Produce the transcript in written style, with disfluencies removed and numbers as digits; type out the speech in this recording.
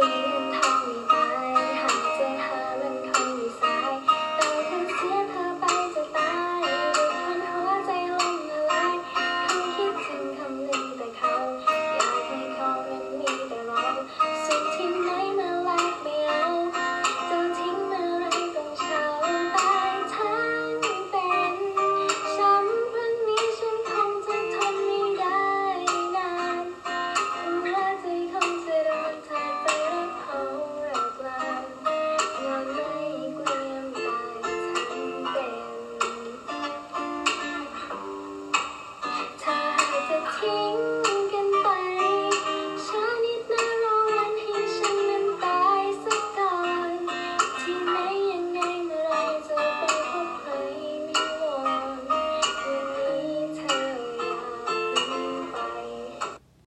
ซึ้ง